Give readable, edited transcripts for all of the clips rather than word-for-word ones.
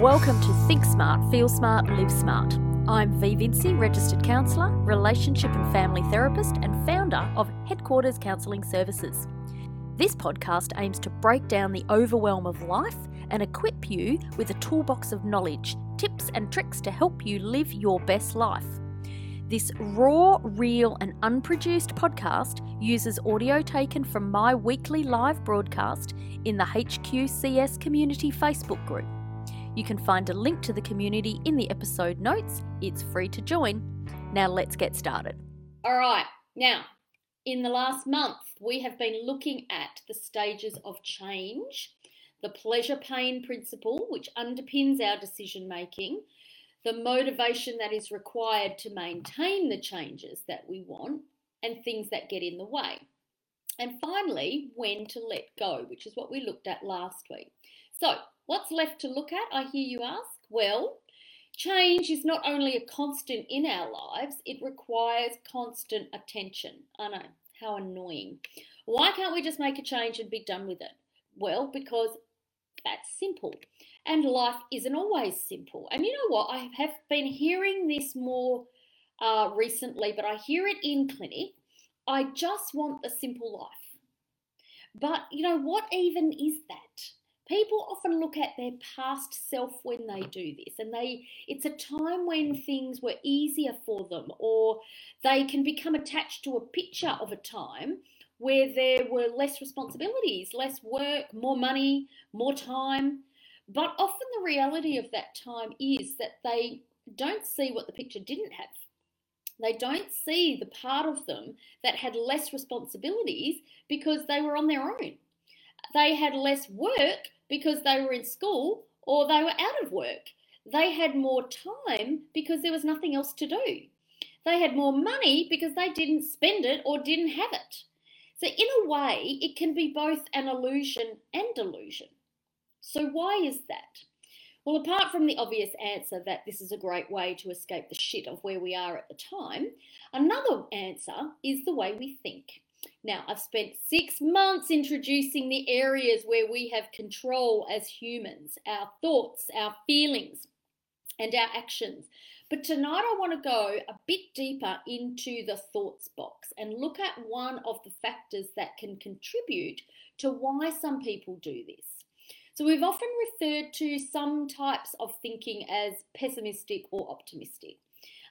Welcome to Think Smart, Feel Smart, Live Smart. I'm V Vinci, Registered Counsellor, Relationship and Family Therapist and founder of Headquarters Counselling Services. This podcast aims to break down the overwhelm of life and equip you with a toolbox of knowledge, tips and tricks to help you live your best life. This raw, real and unproduced podcast uses audio taken from my weekly live broadcast in the HQCS community Facebook group. You can find a link to the community in the episode notes. It's free to join. Now let's get started. All right. Now, in the last month, we have been looking at the stages of change, the pleasure-pain principle, which underpins our decision-making, the motivation that is required to maintain the changes that we want, and things that get in the way. And finally, when to let go, which is what we looked at last week. So, what's left to look at, I hear you ask? Well, change is not only a constant in our lives, it requires constant attention. I know, how annoying. Why can't we just make a change and be done with it? Well, because that's simple. And life isn't always simple. And you know what? I have been hearing this more recently, but I hear it in clinic. I just want the simple life. But, you know, what even is that? People often look at their past self when they do this, and it's a time when things were easier for them, or they can become attached to a picture of a time where there were less responsibilities, less work, more money, more time. But often the reality of that time is that they don't see what the picture didn't have. They don't see the part of them that had less responsibilities because they were on their own. They had less work because they were in school or they were out of work. They had more time because there was nothing else to do. They had more money because they didn't spend it or didn't have it. So in a way, it can be both an illusion and delusion. So why is that? Well, apart from the obvious answer that this is a great way to escape the shit of where we are at the time, another answer is the way we think. Now, I've spent 6 months introducing the areas where we have control as humans, our thoughts, our feelings, and our actions. But tonight I want to go a bit deeper into the thoughts box and look at one of the factors that can contribute to why some people do this. So we've often referred to some types of thinking as pessimistic or optimistic.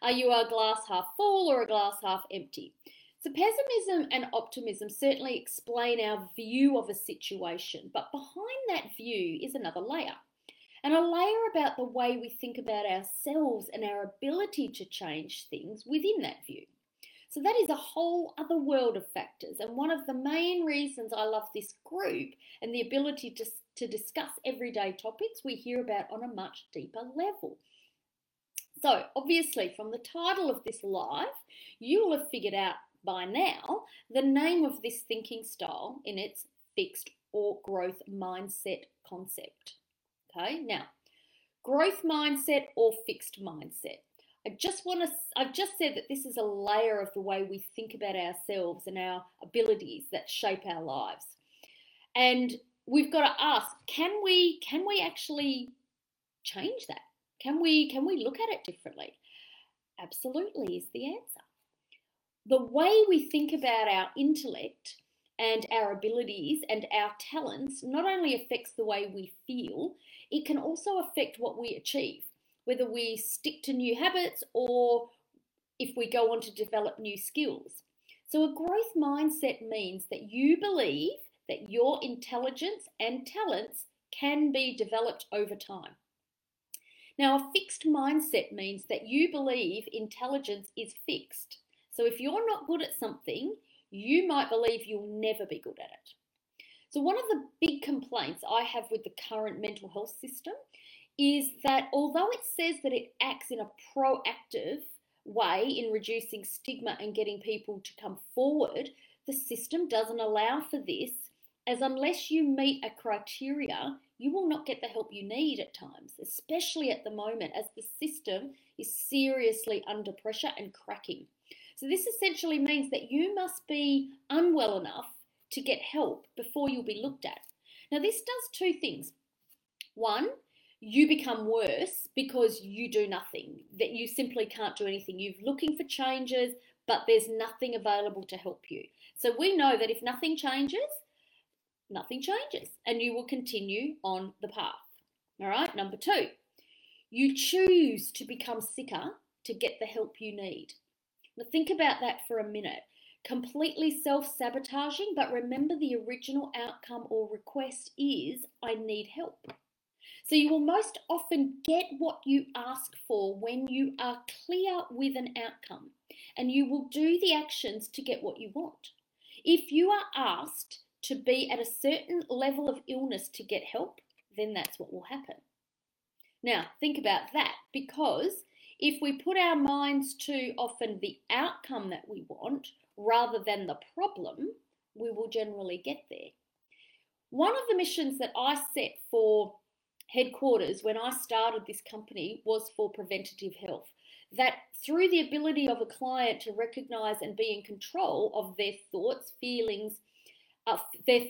Are you a glass half full or a glass half empty? So pessimism and optimism certainly explain our view of a situation, but behind that view is another layer, and a layer about the way we think about ourselves and our ability to change things within that view. So that is a whole other world of factors, and one of the main reasons I love this group and the ability to discuss everyday topics we hear about on a much deeper level. So obviously, from the title of this live, you will have figured out by now the name of this thinking style in its fixed or growth mindset concept. Okay, now, growth mindset or fixed mindset. I've just said that this is a layer of the way we think about ourselves and our abilities that shape our lives. And we've got to ask, can we actually change that? Can we look at it differently? Absolutely is the answer. The way we think about our intellect and our abilities and our talents not only affects the way we feel, it can also affect what we achieve, whether we stick to new habits or if we go on to develop new skills. So a growth mindset means that you believe that your intelligence and talents can be developed over time. Now, a fixed mindset means that you believe intelligence is fixed. So if you're not good at something, you might believe you'll never be good at it. So one of the big complaints I have with the current mental health system is that although it says that it acts in a proactive way in reducing stigma and getting people to come forward, the system doesn't allow for this, as unless you meet a criteria, you will not get the help you need at times, especially at the moment as the system is seriously under pressure and cracking. So this essentially means that you must be unwell enough to get help before you'll be looked at. Now, this does two things. One, you become worse because you do nothing, that you simply can't do anything. You're looking for changes, but there's nothing available to help you. So we know that if nothing changes, and you will continue on the path. All right, number two, you choose to become sicker to get the help you need. Now think about that for a minute. Completely self-sabotaging, but remember the original outcome or request is, I need help. So you will most often get what you ask for when you are clear with an outcome, and you will do the actions to get what you want. If you are asked to be at a certain level of illness to get help, then that's what will happen. Now, think about that, because if we put our minds to often the outcome that we want rather than the problem, we will generally get there. One of the missions that I set for Headquarters when I started this company was for preventative health, that through the ability of a client to recognize and be in control of their thoughts, feelings, that they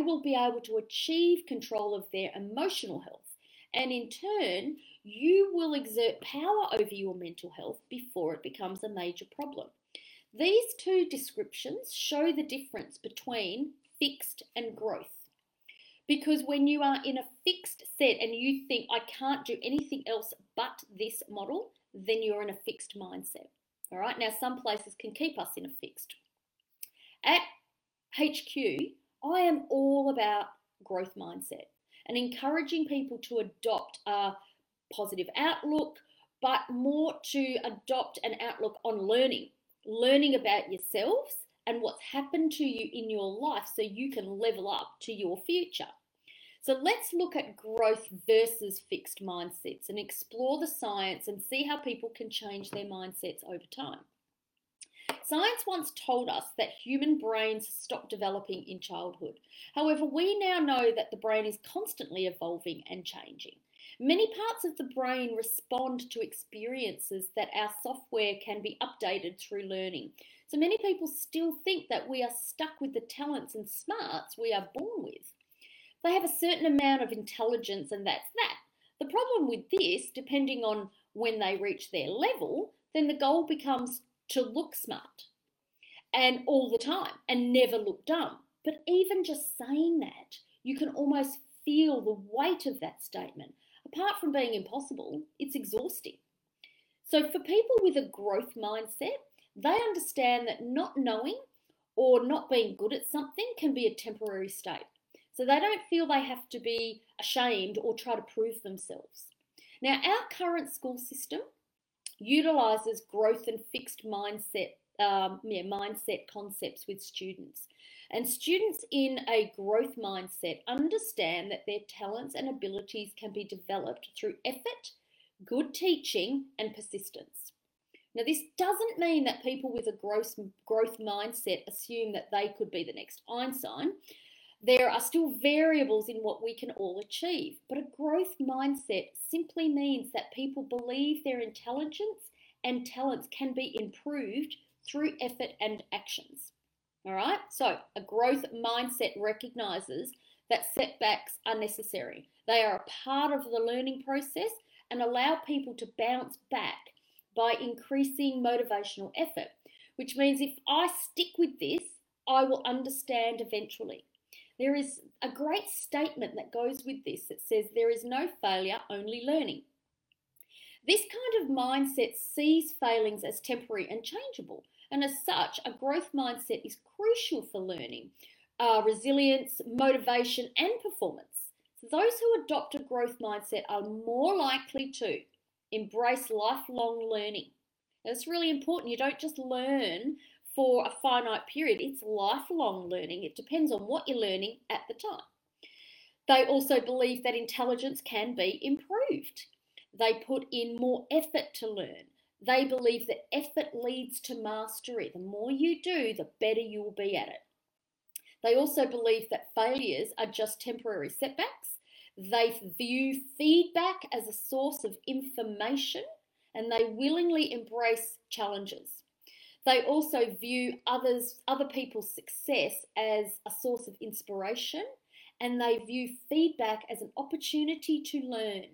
will be able to achieve control of their emotional health. And in turn, you will exert power over your mental health before it becomes a major problem. These two descriptions show the difference between fixed and growth. Because when you are in a fixed set and you think, I can't do anything else but this model, then you're in a fixed mindset. All right, now some places can keep us in a fixed. At HQ, I am all about growth mindset and encouraging people to adopt a positive outlook, but more to adopt an outlook on learning about yourselves and what's happened to you in your life so you can level up to your future. So let's look at growth versus fixed mindsets and explore the science and see how people can change their mindsets over time. Science once told us that human brains stop developing in childhood. However, we now know that the brain is constantly evolving and changing. Many parts of the brain respond to experiences that our software can be updated through learning. So many people still think that we are stuck with the talents and smarts we are born with. They have a certain amount of intelligence and that's that. The problem with this, depending on when they reach their level, then the goal becomes to look smart and all the time and never look dumb. But even just saying that, you can almost feel the weight of that statement. Apart from being impossible, it's exhausting. So for people with a growth mindset, they understand that not knowing or not being good at something can be a temporary state. So they don't feel they have to be ashamed or try to prove themselves. Now, our current school system utilizes growth and fixed mindset mindset concepts with students. And students in a growth mindset understand that their talents and abilities can be developed through effort, good teaching, and persistence. Now, this doesn't mean that people with a growth mindset assume that they could be the next Einstein. There are still variables in what we can all achieve, but a growth mindset simply means that people believe their intelligence and talents can be improved through effort and actions. All right, so a growth mindset recognizes that setbacks are necessary. They are a part of the learning process and allow people to bounce back by increasing motivational effort, which means if I stick with this, I will understand eventually. There is a great statement that goes with this that says there is no failure, only learning. This kind of mindset sees failings as temporary and changeable, and as such, a growth mindset is crucial for learning, resilience, motivation, and performance. So those who adopt a growth mindset are more likely to embrace lifelong learning. That's really important. You don't just learn for a finite period. It's lifelong learning. It depends on what you're learning at the time. They also believe that intelligence can be improved. They put in more effort to learn. They believe that effort leads to mastery. The more you do, the better you will be at it. They also believe that failures are just temporary setbacks. They view feedback as a source of information, and they willingly embrace challenges. They also view other people's success as a source of inspiration and they view feedback as an opportunity to learn.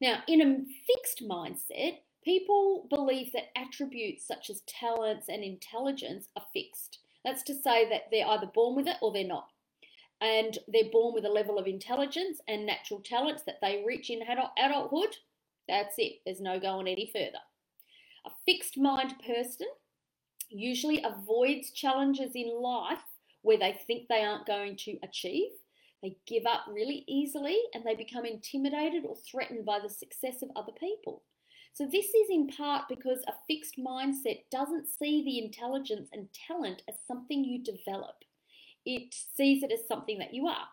Now, in a fixed mindset, people believe that attributes such as talents and intelligence are fixed. That's to say that they're either born with it or they're not. And they're born with a level of intelligence and natural talents that they reach in adulthood. That's it. There's no going any further. A fixed mind person usually avoids challenges in life where they think they aren't going to achieve. They give up really easily and they become intimidated or threatened by the success of other people. So this is in part because a fixed mindset doesn't see the intelligence and talent as something you develop. It sees it as something that you are.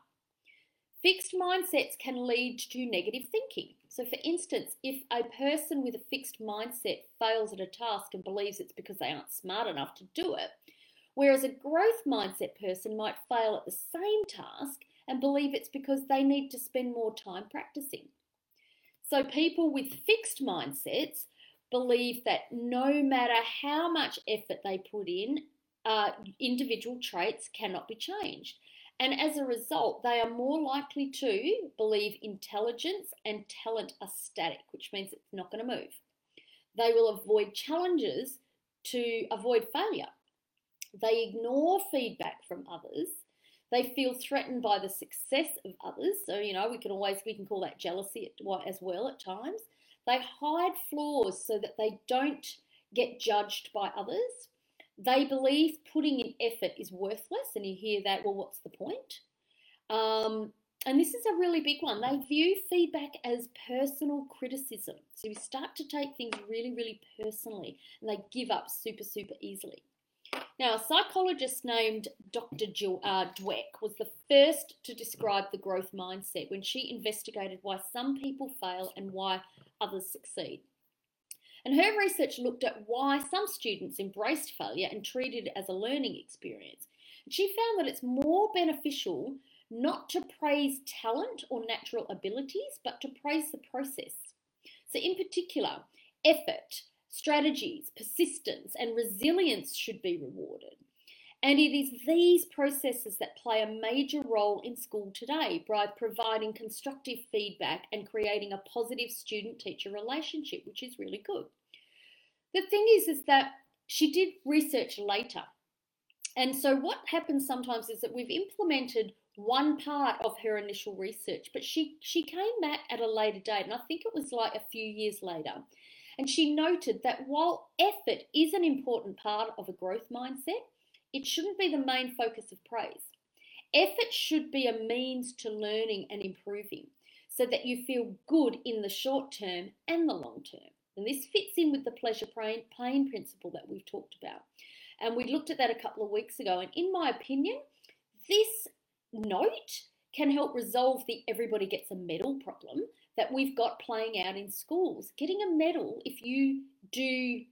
Fixed mindsets can lead to negative thinking. So for instance, if a person with a fixed mindset fails at a task and believes it's because they aren't smart enough to do it, whereas a growth mindset person might fail at the same task and believe it's because they need to spend more time practicing. So people with fixed mindsets believe that no matter how much effort they put in, individual traits cannot be changed. And as a result, they are more likely to believe intelligence and talent are static, which means it's not going to move. They will avoid challenges to avoid failure. They ignore feedback from others. They feel threatened by the success of others. So, we can call that jealousy as well at times. They hide flaws so that they don't get judged by others. They believe putting in effort is worthless, and you hear that, well, what's the point? And this is a really big one. They view feedback as personal criticism. So you start to take things really, really personally, and they give up super, super easily. Now, a psychologist named Dr. Dweck was the first to describe the growth mindset when she investigated why some people fail and why others succeed. And her research looked at why some students embraced failure and treated it as a learning experience. And she found that it's more beneficial not to praise talent or natural abilities, but to praise the process. So in particular, effort, strategies, persistence, and resilience should be rewarded. And it is these processes that play a major role in school today by providing constructive feedback and creating a positive student-teacher relationship, which is really good. The thing is that she did research later. And so what happens sometimes is that we've implemented one part of her initial research, but she came back at a later date, and I think it was like a few years later. And she noted that while effort is an important part of a growth mindset, it shouldn't be the main focus of praise. Effort should be a means to learning and improving so that you feel good in the short term and the long term. And this fits in with the pleasure pain principle that we've talked about. And we looked at that a couple of weeks ago. And in my opinion, this note can help resolve the everybody gets a medal problem that we've got playing out in schools. Get a medal if you do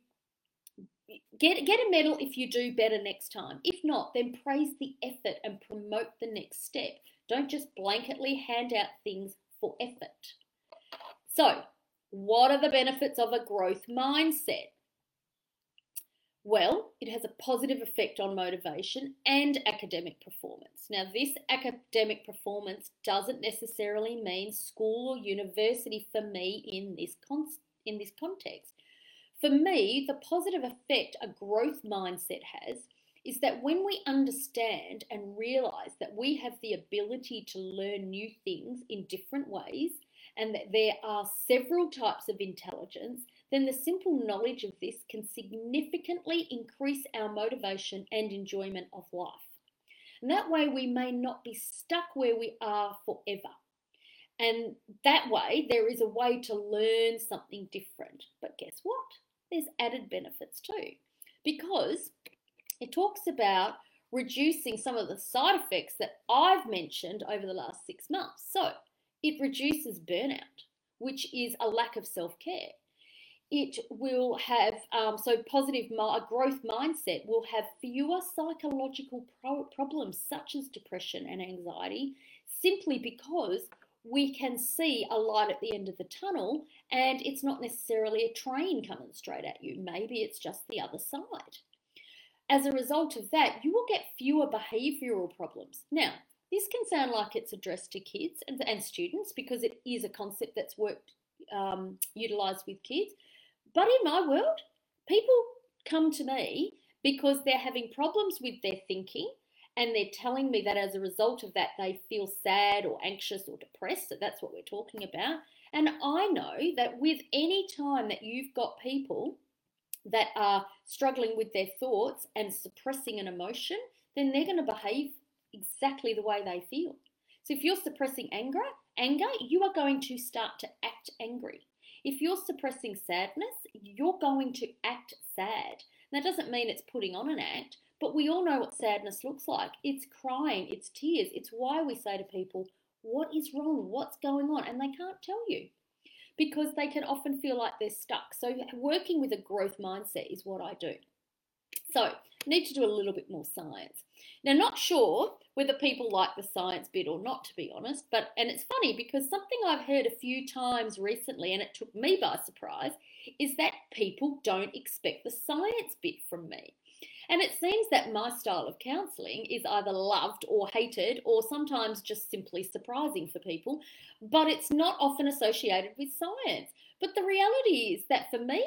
better next time. If not, then praise the effort and promote the next step. Don't just blanketly hand out things for effort. So, what are the benefits of a growth mindset? Well, it has a positive effect on motivation and academic performance. Now, this academic performance doesn't necessarily mean school or university for me in this context. For me, the positive effect a growth mindset has is that when we understand and realise that we have the ability to learn new things in different ways and that there are several types of intelligence, then the simple knowledge of this can significantly increase our motivation and enjoyment of life. And that way we may not be stuck where we are forever. And that way there is a way to learn something different. But guess what? There's added benefits too, because it talks about reducing some of the side effects that I've mentioned over the last 6 months. So it reduces burnout, which is a lack of self-care. It will have, a growth mindset will have fewer psychological problems such as depression and anxiety, simply because we can see a light at the end of the tunnel, and it's not necessarily a train coming straight at you. Maybe it's just the other side. As a result of that, you will get fewer behavioural problems. Now, This can sound like it's addressed to kids and students because it is a concept that's worked, utilised with kids. But in my world, people come to me because they're having problems with their thinking, and they're telling me that as a result of that, they feel sad or anxious or depressed. So that's what we're talking about. And I know that with any time that you've got people that are struggling with their thoughts and suppressing an emotion, then they're going to behave exactly the way they feel. So if you're suppressing anger, you are going to start to act angry. If you're suppressing sadness, you're going to act sad. That doesn't mean it's putting on an act, but we all know what sadness looks like. It's crying, it's tears. It's why we say to people, what is wrong? What's going on? And they can't tell you because they can often feel like they're stuck. So working with a growth mindset is what I do. So need to do a little bit more science. Now, not sure whether people like the science bit or not, to be honest, and it's funny because something I've heard a few times recently, and it took me by surprise, is that people don't expect the science bit from me. And it seems that my style of counselling is either loved or hated or sometimes just simply surprising for people, but it's not often associated with science. But the reality is that for me,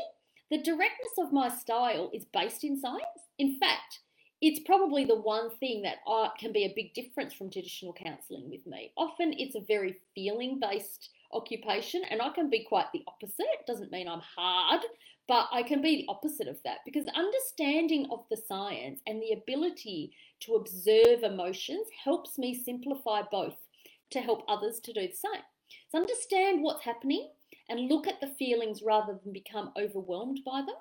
the directness of my style is based in science. In fact, it's probably the one thing that can be a big difference from traditional counselling with me. Often it's a very feeling-based occupation, and I can be quite the opposite. It doesn't mean I'm hard, but I can be the opposite of that, because understanding of the science and the ability to observe emotions helps me simplify both to help others to do the same. So understand what's happening and look at the feelings rather than become overwhelmed by them.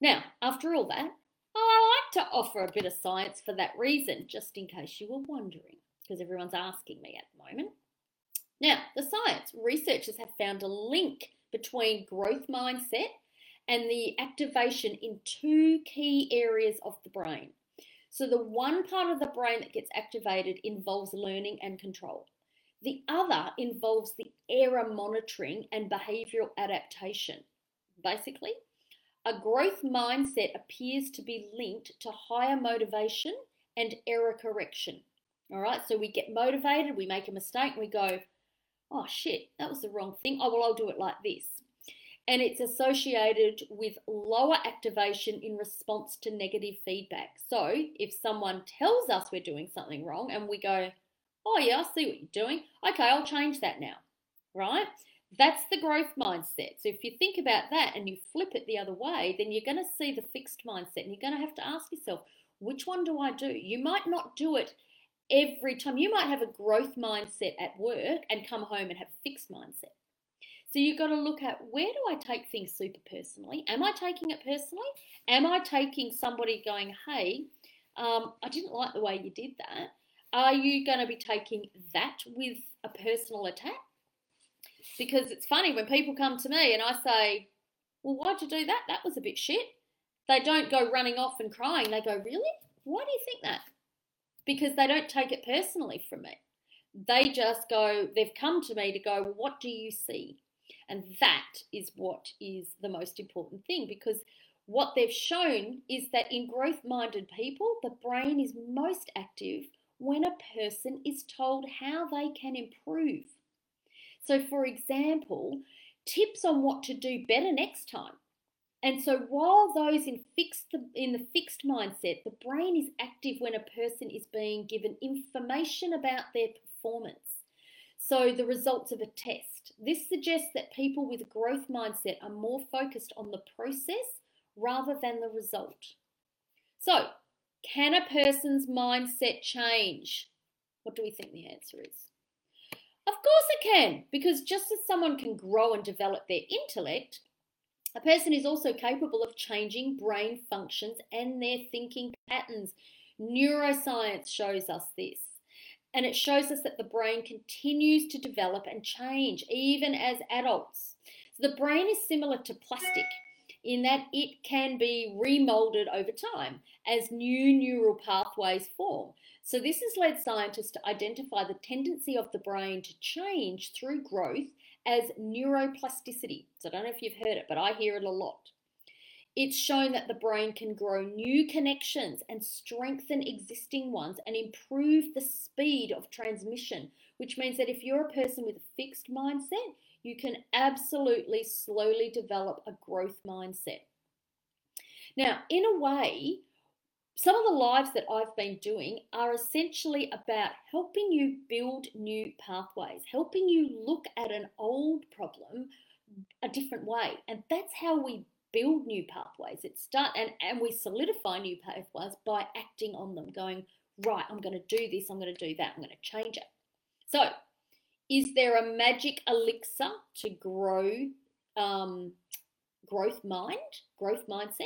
Now, after all that, I like to offer a bit of science for that reason, just in case you were wondering, because everyone's asking me at the moment. Now, the science, researchers have found a link between growth mindset and the activation in two key areas of the brain. So the one part of the brain that gets activated involves learning and control. The other involves the error monitoring and behavioural adaptation. Basically, a growth mindset appears to be linked to higher motivation and error correction. All right, so we get motivated, we make a mistake, we go, oh shit, that was the wrong thing. Oh, well, I'll do it like this. And it's associated with lower activation in response to negative feedback. So if someone tells us we're doing something wrong and we go, oh yeah, I see what you're doing. Okay, I'll change that now, right? That's the growth mindset. So if you think about that and you flip it the other way, then you're going to see the fixed mindset, and you're going to have to ask yourself, which one do I do? You might not do it every time. You might have a growth mindset at work and come home and have a fixed mindset. So you've got to look at, where do I take things super personally? Am I taking it personally? Am I taking somebody going, hey, I didn't like the way you did that? Are you going to be taking that with a personal attack? Because it's funny when people come to me and I say, well, why'd you do that? That was a bit shit. They don't go running off and crying. They go, really? Why do you think that? Because they don't take it personally from me. They just go, they've come to me to go, well, what do you see? And that is what is the most important thing, because what they've shown is that in growth-minded people, the brain is most active when a person is told how they can improve. So, for example, tips on what to do better next time. And so while those in the fixed mindset, the brain is active when a person is being given information about their performance. So the results of a test. This suggests that people with a growth mindset are more focused on the process rather than the result. So can a person's mindset change? What do we think the answer is? Of course it can, because just as someone can grow and develop their intellect, a person is also capable of changing brain functions and their thinking patterns. Neuroscience shows us this, and it shows us that the brain continues to develop and change even as adults. So the brain is similar to plastic in that it can be remolded over time as new neural pathways form. So this has led scientists to identify the tendency of the brain to change through growth as neuroplasticity. So I don't know if you've heard it, but I hear it a lot. It's shown that the brain can grow new connections and strengthen existing ones and improve the speed of transmission, which means that if you're a person with a fixed mindset, you can absolutely slowly develop a growth mindset. Now, in a way, some of the lives that I've been doing are essentially about helping you build new pathways, helping you look at an old problem a different way. And that's how we build new pathways. It start and we solidify new pathways by acting on them, going, right, I'm going to do this, I'm going to do that, I'm going to change it. So is there a magic elixir to grow growth mindset?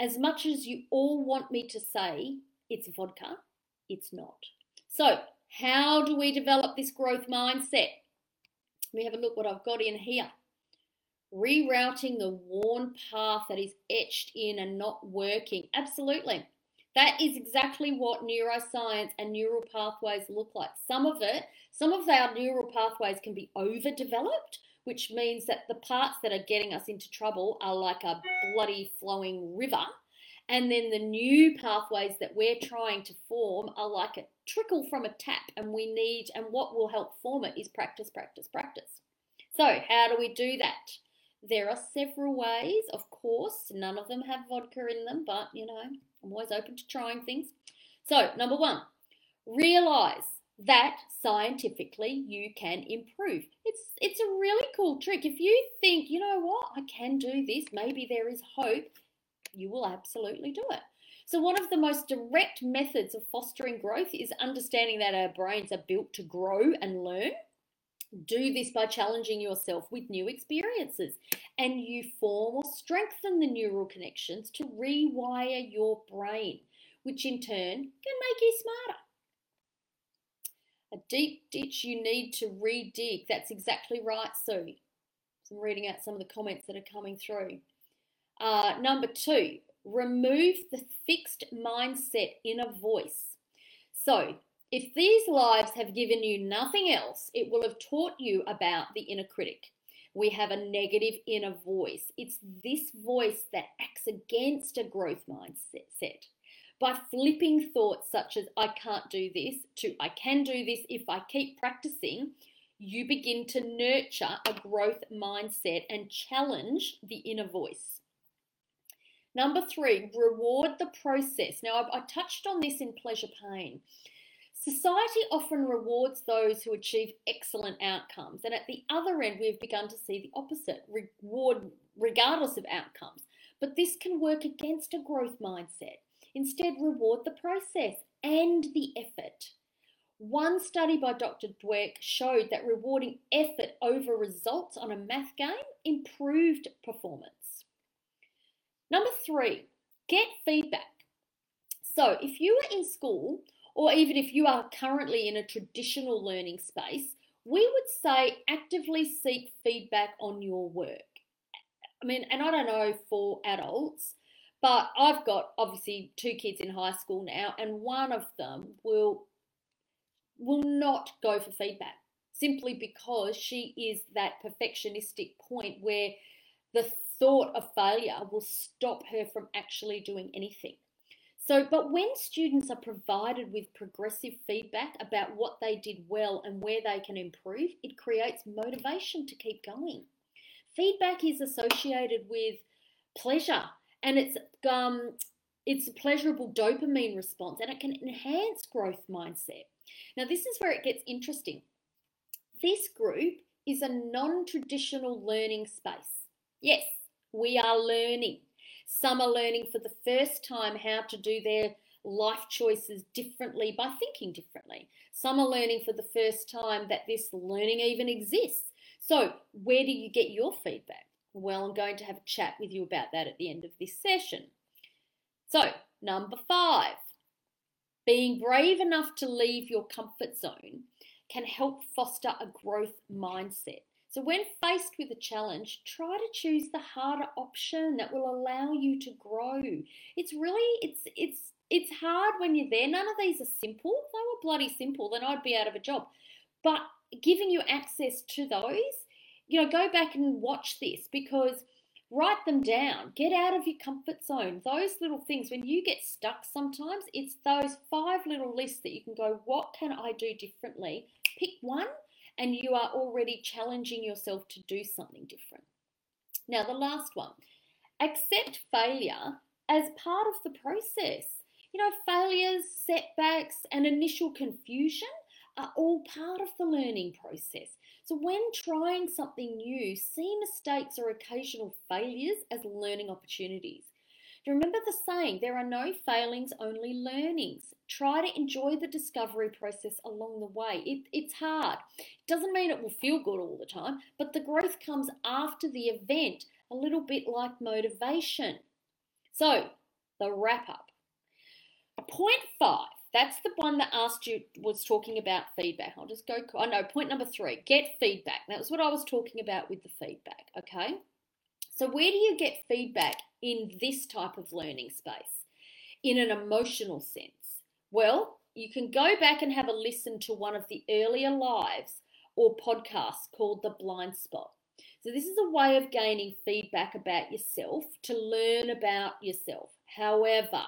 As much as you all want me to say it's vodka, it's not. So how do we develop this growth mindset? Let me have a look what I've got in here. Rerouting the worn path that is etched in and not working. Absolutely. That is exactly what neuroscience and neural pathways look like. Some of our neural pathways can be overdeveloped, which means that the parts that are getting us into trouble are like a bloody flowing river. And then the new pathways that we're trying to form are like a trickle from a tap, and what will help form it is practice, practice, practice. So how do we do that? There are several ways, of course. None of them have vodka in them, but, I'm always open to trying things. So, number one, realize that scientifically you can improve. It's a really cool trick. If you think, you know what, I can do this, maybe there is hope, you will absolutely do it. So one of the most direct methods of fostering growth is understanding that our brains are built to grow and learn. Do this by challenging yourself with new experiences, and you form or strengthen the neural connections to rewire your brain, which in turn can make you smarter. A deep ditch you need to re-dig. That's exactly right, Sue. I'm reading out some of the comments that are coming through. Number two, remove the fixed mindset inner voice. So, if these lives have given you nothing else, it will have taught you about the inner critic. We have a negative inner voice. It's this voice that acts against a growth mindset. By flipping thoughts such as, I can't do this, to, I can do this if I keep practicing, you begin to nurture a growth mindset and challenge the inner voice. Number three, reward the process. Now, I touched on this in Pleasure Pain. Society often rewards those who achieve excellent outcomes, and at the other end, we've begun to see the opposite, reward regardless of outcomes. But this can work against a growth mindset. Instead, reward the process and the effort. One study by Dr. Dweck showed that rewarding effort over results on a math game improved performance. Number three, get feedback. So if you were in school, or even if you are currently in a traditional learning space, we would say actively seek feedback on your work. And I don't know for adults, but I've got obviously 2 kids in high school now, and one of them will not go for feedback simply because she is that perfectionistic point where the thought of failure will stop her from actually doing anything. So, but when students are provided with progressive feedback about what they did well and where they can improve, it creates motivation to keep going. Feedback is associated with pleasure, and it's a pleasurable dopamine response, and it can enhance growth mindset. Now, this is where it gets interesting. This group is a non-traditional learning space. Yes, we are learning. Some are learning for the first time how to do their life choices differently by thinking differently. Some are learning for the first time that this learning even exists. So where do you get your feedback? Well, I'm going to have a chat with you about that at the end of this session. So, number 5, being brave enough to leave your comfort zone can help foster a growth mindset. So when faced with a challenge, try to choose the harder option that will allow you to grow. It's hard when you're there. None of these are simple. If they were bloody simple, then I'd be out of a job. But giving you access to those, go back and watch this, because Write them down. Get out of your comfort zone. Those little things, when you get stuck sometimes, it's those 5 little lists that you can go, what can I do differently? Pick one, and you are already challenging yourself to do something different. Now, the last one, accept failure as part of the process. You know, failures, setbacks, and initial confusion are all part of the learning process. So when trying something new, see mistakes or occasional failures as learning opportunities. Remember the saying, there are no failings, only learnings. Try to enjoy the discovery process along the way. It's hard. It doesn't mean it will feel good all the time, but the growth comes after the event, a little bit like motivation. So, the wrap up. Point 5. That's the one that asked you, was talking about feedback. I'll just go, I know, point number 3, get feedback. That was what I was talking about with the feedback, okay? So where do you get feedback in this type of learning space, in an emotional sense? Well, you can go back and have a listen to one of the earlier lives or podcasts called The Blind Spot. So this is a way of gaining feedback about yourself, to learn about yourself. However,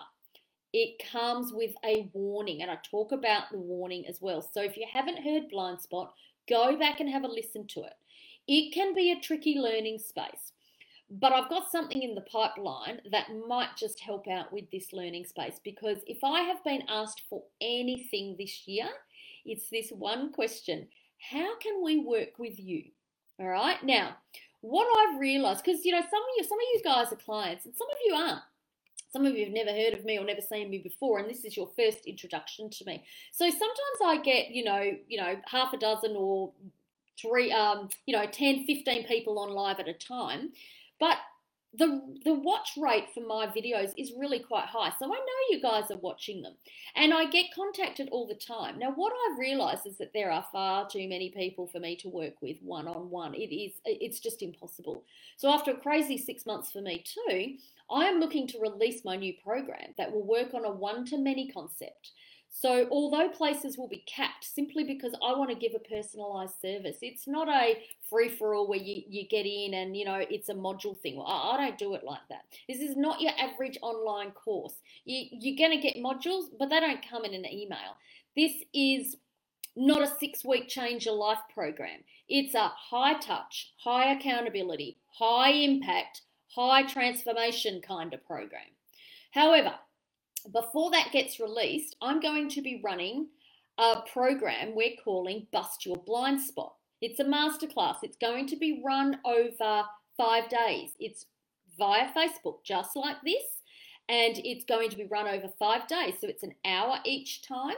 it comes with a warning, and I talk about the warning as well. So if you haven't heard Blind Spot, go back and have a listen to it. It can be a tricky learning space, but I've got something in the pipeline that might just help out with this learning space, because if I have been asked for anything this year, it's this one question: how can we work with you? All right. Now, what I've realized, because, you know, some of you guys are clients and some of you aren't. Some of you have never heard of me or never seen me before, and this is your first introduction to me. So sometimes I get, you know, half a dozen or 3, 10, 15 people on live at a time. But the watch rate for my videos is really quite high. So I know you guys are watching them, and I get contacted all the time. Now, what I've realized is that there are far too many people for me to work with one-on-one. It's just impossible. So after a crazy 6 months for me too, I am looking to release my new program that will work on a one-to-many concept. So although places will be capped simply because I want to give a personalised service, it's not a free-for-all where you get in and, you know, it's a module thing. Well, I don't do it like that. This is not your average online course. You're going to get modules, but they don't come in an email. This is not a 6-week change your life program. It's a high touch, high accountability, high impact, high transformation kind of program. However, before that gets released, I'm going to be running a program we're calling Bust Your Blind Spot. It's a masterclass. It's going to be run over 5 days. It's via Facebook, just like this, and it's going to be run over 5 days. So it's an hour each time,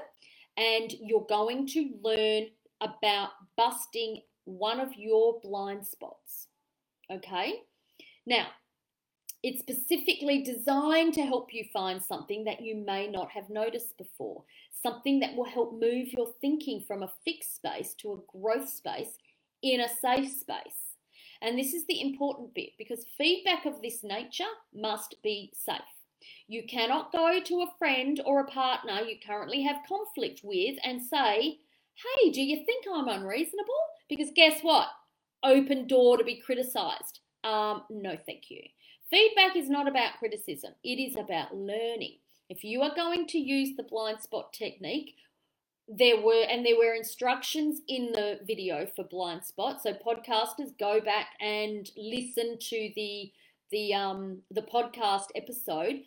and you're going to learn about busting one of your blind spots, okay? Now, it's specifically designed to help you find something that you may not have noticed before, something that will help move your thinking from a fixed space to a growth space in a safe space. And this is the important bit, because feedback of this nature must be safe. You cannot go to a friend or a partner you currently have conflict with and say, hey, do you think I'm unreasonable? Because guess what? Open door to be criticised. No, thank you. Feedback is not about criticism. It is about learning. If you are going to use the blind spot technique, there were instructions in the video for blind spot. So podcasters, go back and listen to the podcast episode.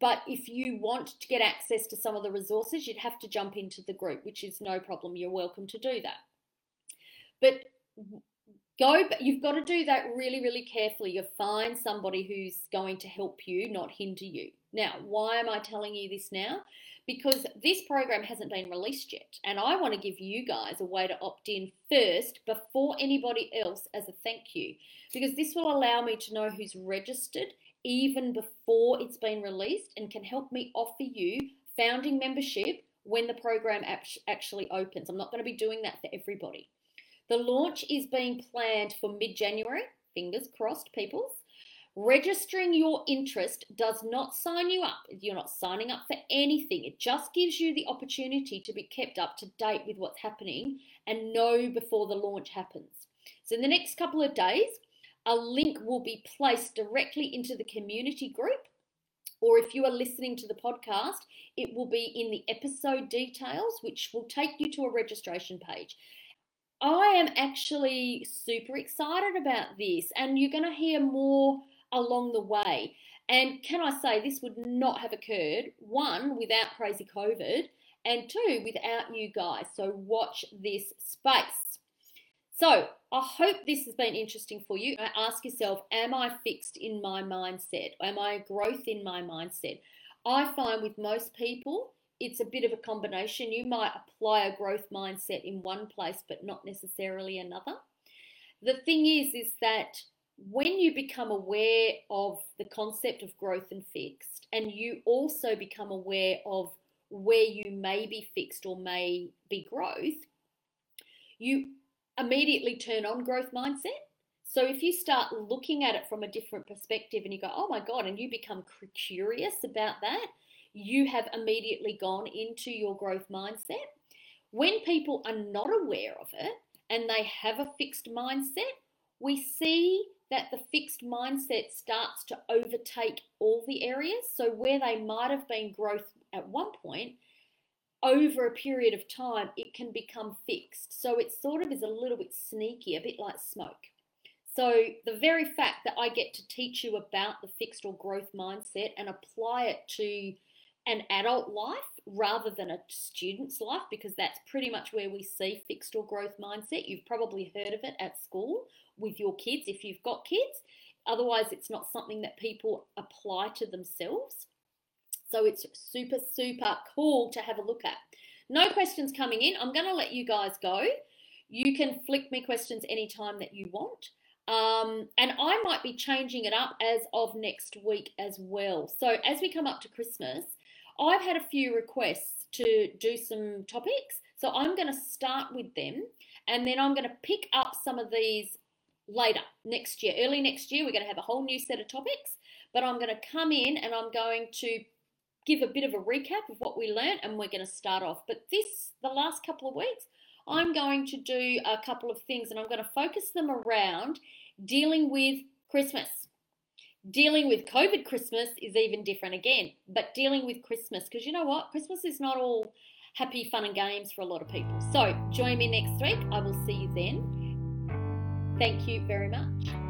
But if you want to get access to some of the resources, you'd have to jump into the group, which is no problem. You're welcome to do that. But you've got to do that really, really carefully. You'll find somebody who's going to help you, not hinder you. Now, why am I telling you this now? Because this program hasn't been released yet, and I want to give you guys a way to opt in first before anybody else as a thank you, because this will allow me to know who's registered even before it's been released, and can help me offer you founding membership when the program actually opens. I'm not going to be doing that for everybody. The launch is being planned for mid-January, fingers crossed, peoples. Registering your interest does not sign you up. You're not signing up for anything. It just gives you the opportunity to be kept up to date with what's happening and know before the launch happens. So in the next couple of days, a link will be placed directly into the community group, or if you are listening to the podcast, it will be in the episode details, which will take you to a registration page. I am actually super excited about this, and you're going to hear more along the way. And can I say, this would not have occurred, one, without crazy COVID, and two, without you guys. So watch this space. So I hope this has been interesting for you. Ask yourself, am I fixed in my mindset? Am I growth in my mindset? I find with most people, it's a bit of a combination. You might apply a growth mindset in one place, but not necessarily another. The thing is that when you become aware of the concept of growth and fixed, and you also become aware of where you may be fixed or may be growth, you immediately turn on growth mindset. So if you start looking at it from a different perspective and you go, oh my God, and you become curious about that, you have immediately gone into your growth mindset. When people are not aware of it and they have a fixed mindset, we see that the fixed mindset starts to overtake all the areas. So where they might have been growth at one point, over a period of time, it can become fixed. So it sort of is a little bit sneaky, a bit like smoke. So the very fact that I get to teach you about the fixed or growth mindset and apply it to an adult life rather than a student's life, because that's pretty much where we see fixed or growth mindset. You've probably heard of it at school with your kids if you've got kids. Otherwise, it's not something that people apply to themselves. So it's super, super cool to have a look at. No questions coming in. I'm going to let you guys go. You can flick me questions anytime that you want. And I might be changing it up as of next week as well. So as we come up to Christmas, I've had a few requests to do some topics. So I'm going to start with them, and then I'm going to pick up some of these later next year. Early next year, we're going to have a whole new set of topics, but I'm going to come in and I'm going to give a bit of a recap of what we learned, and we're going to start off. But the last couple of weeks, I'm going to do a couple of things, and I'm going to focus them around dealing with Christmas. Dealing with COVID Christmas is even different again, but dealing with Christmas, because you know what? Christmas is not all happy, fun and games for a lot of people. So join me next week. I will see you then. Thank you very much.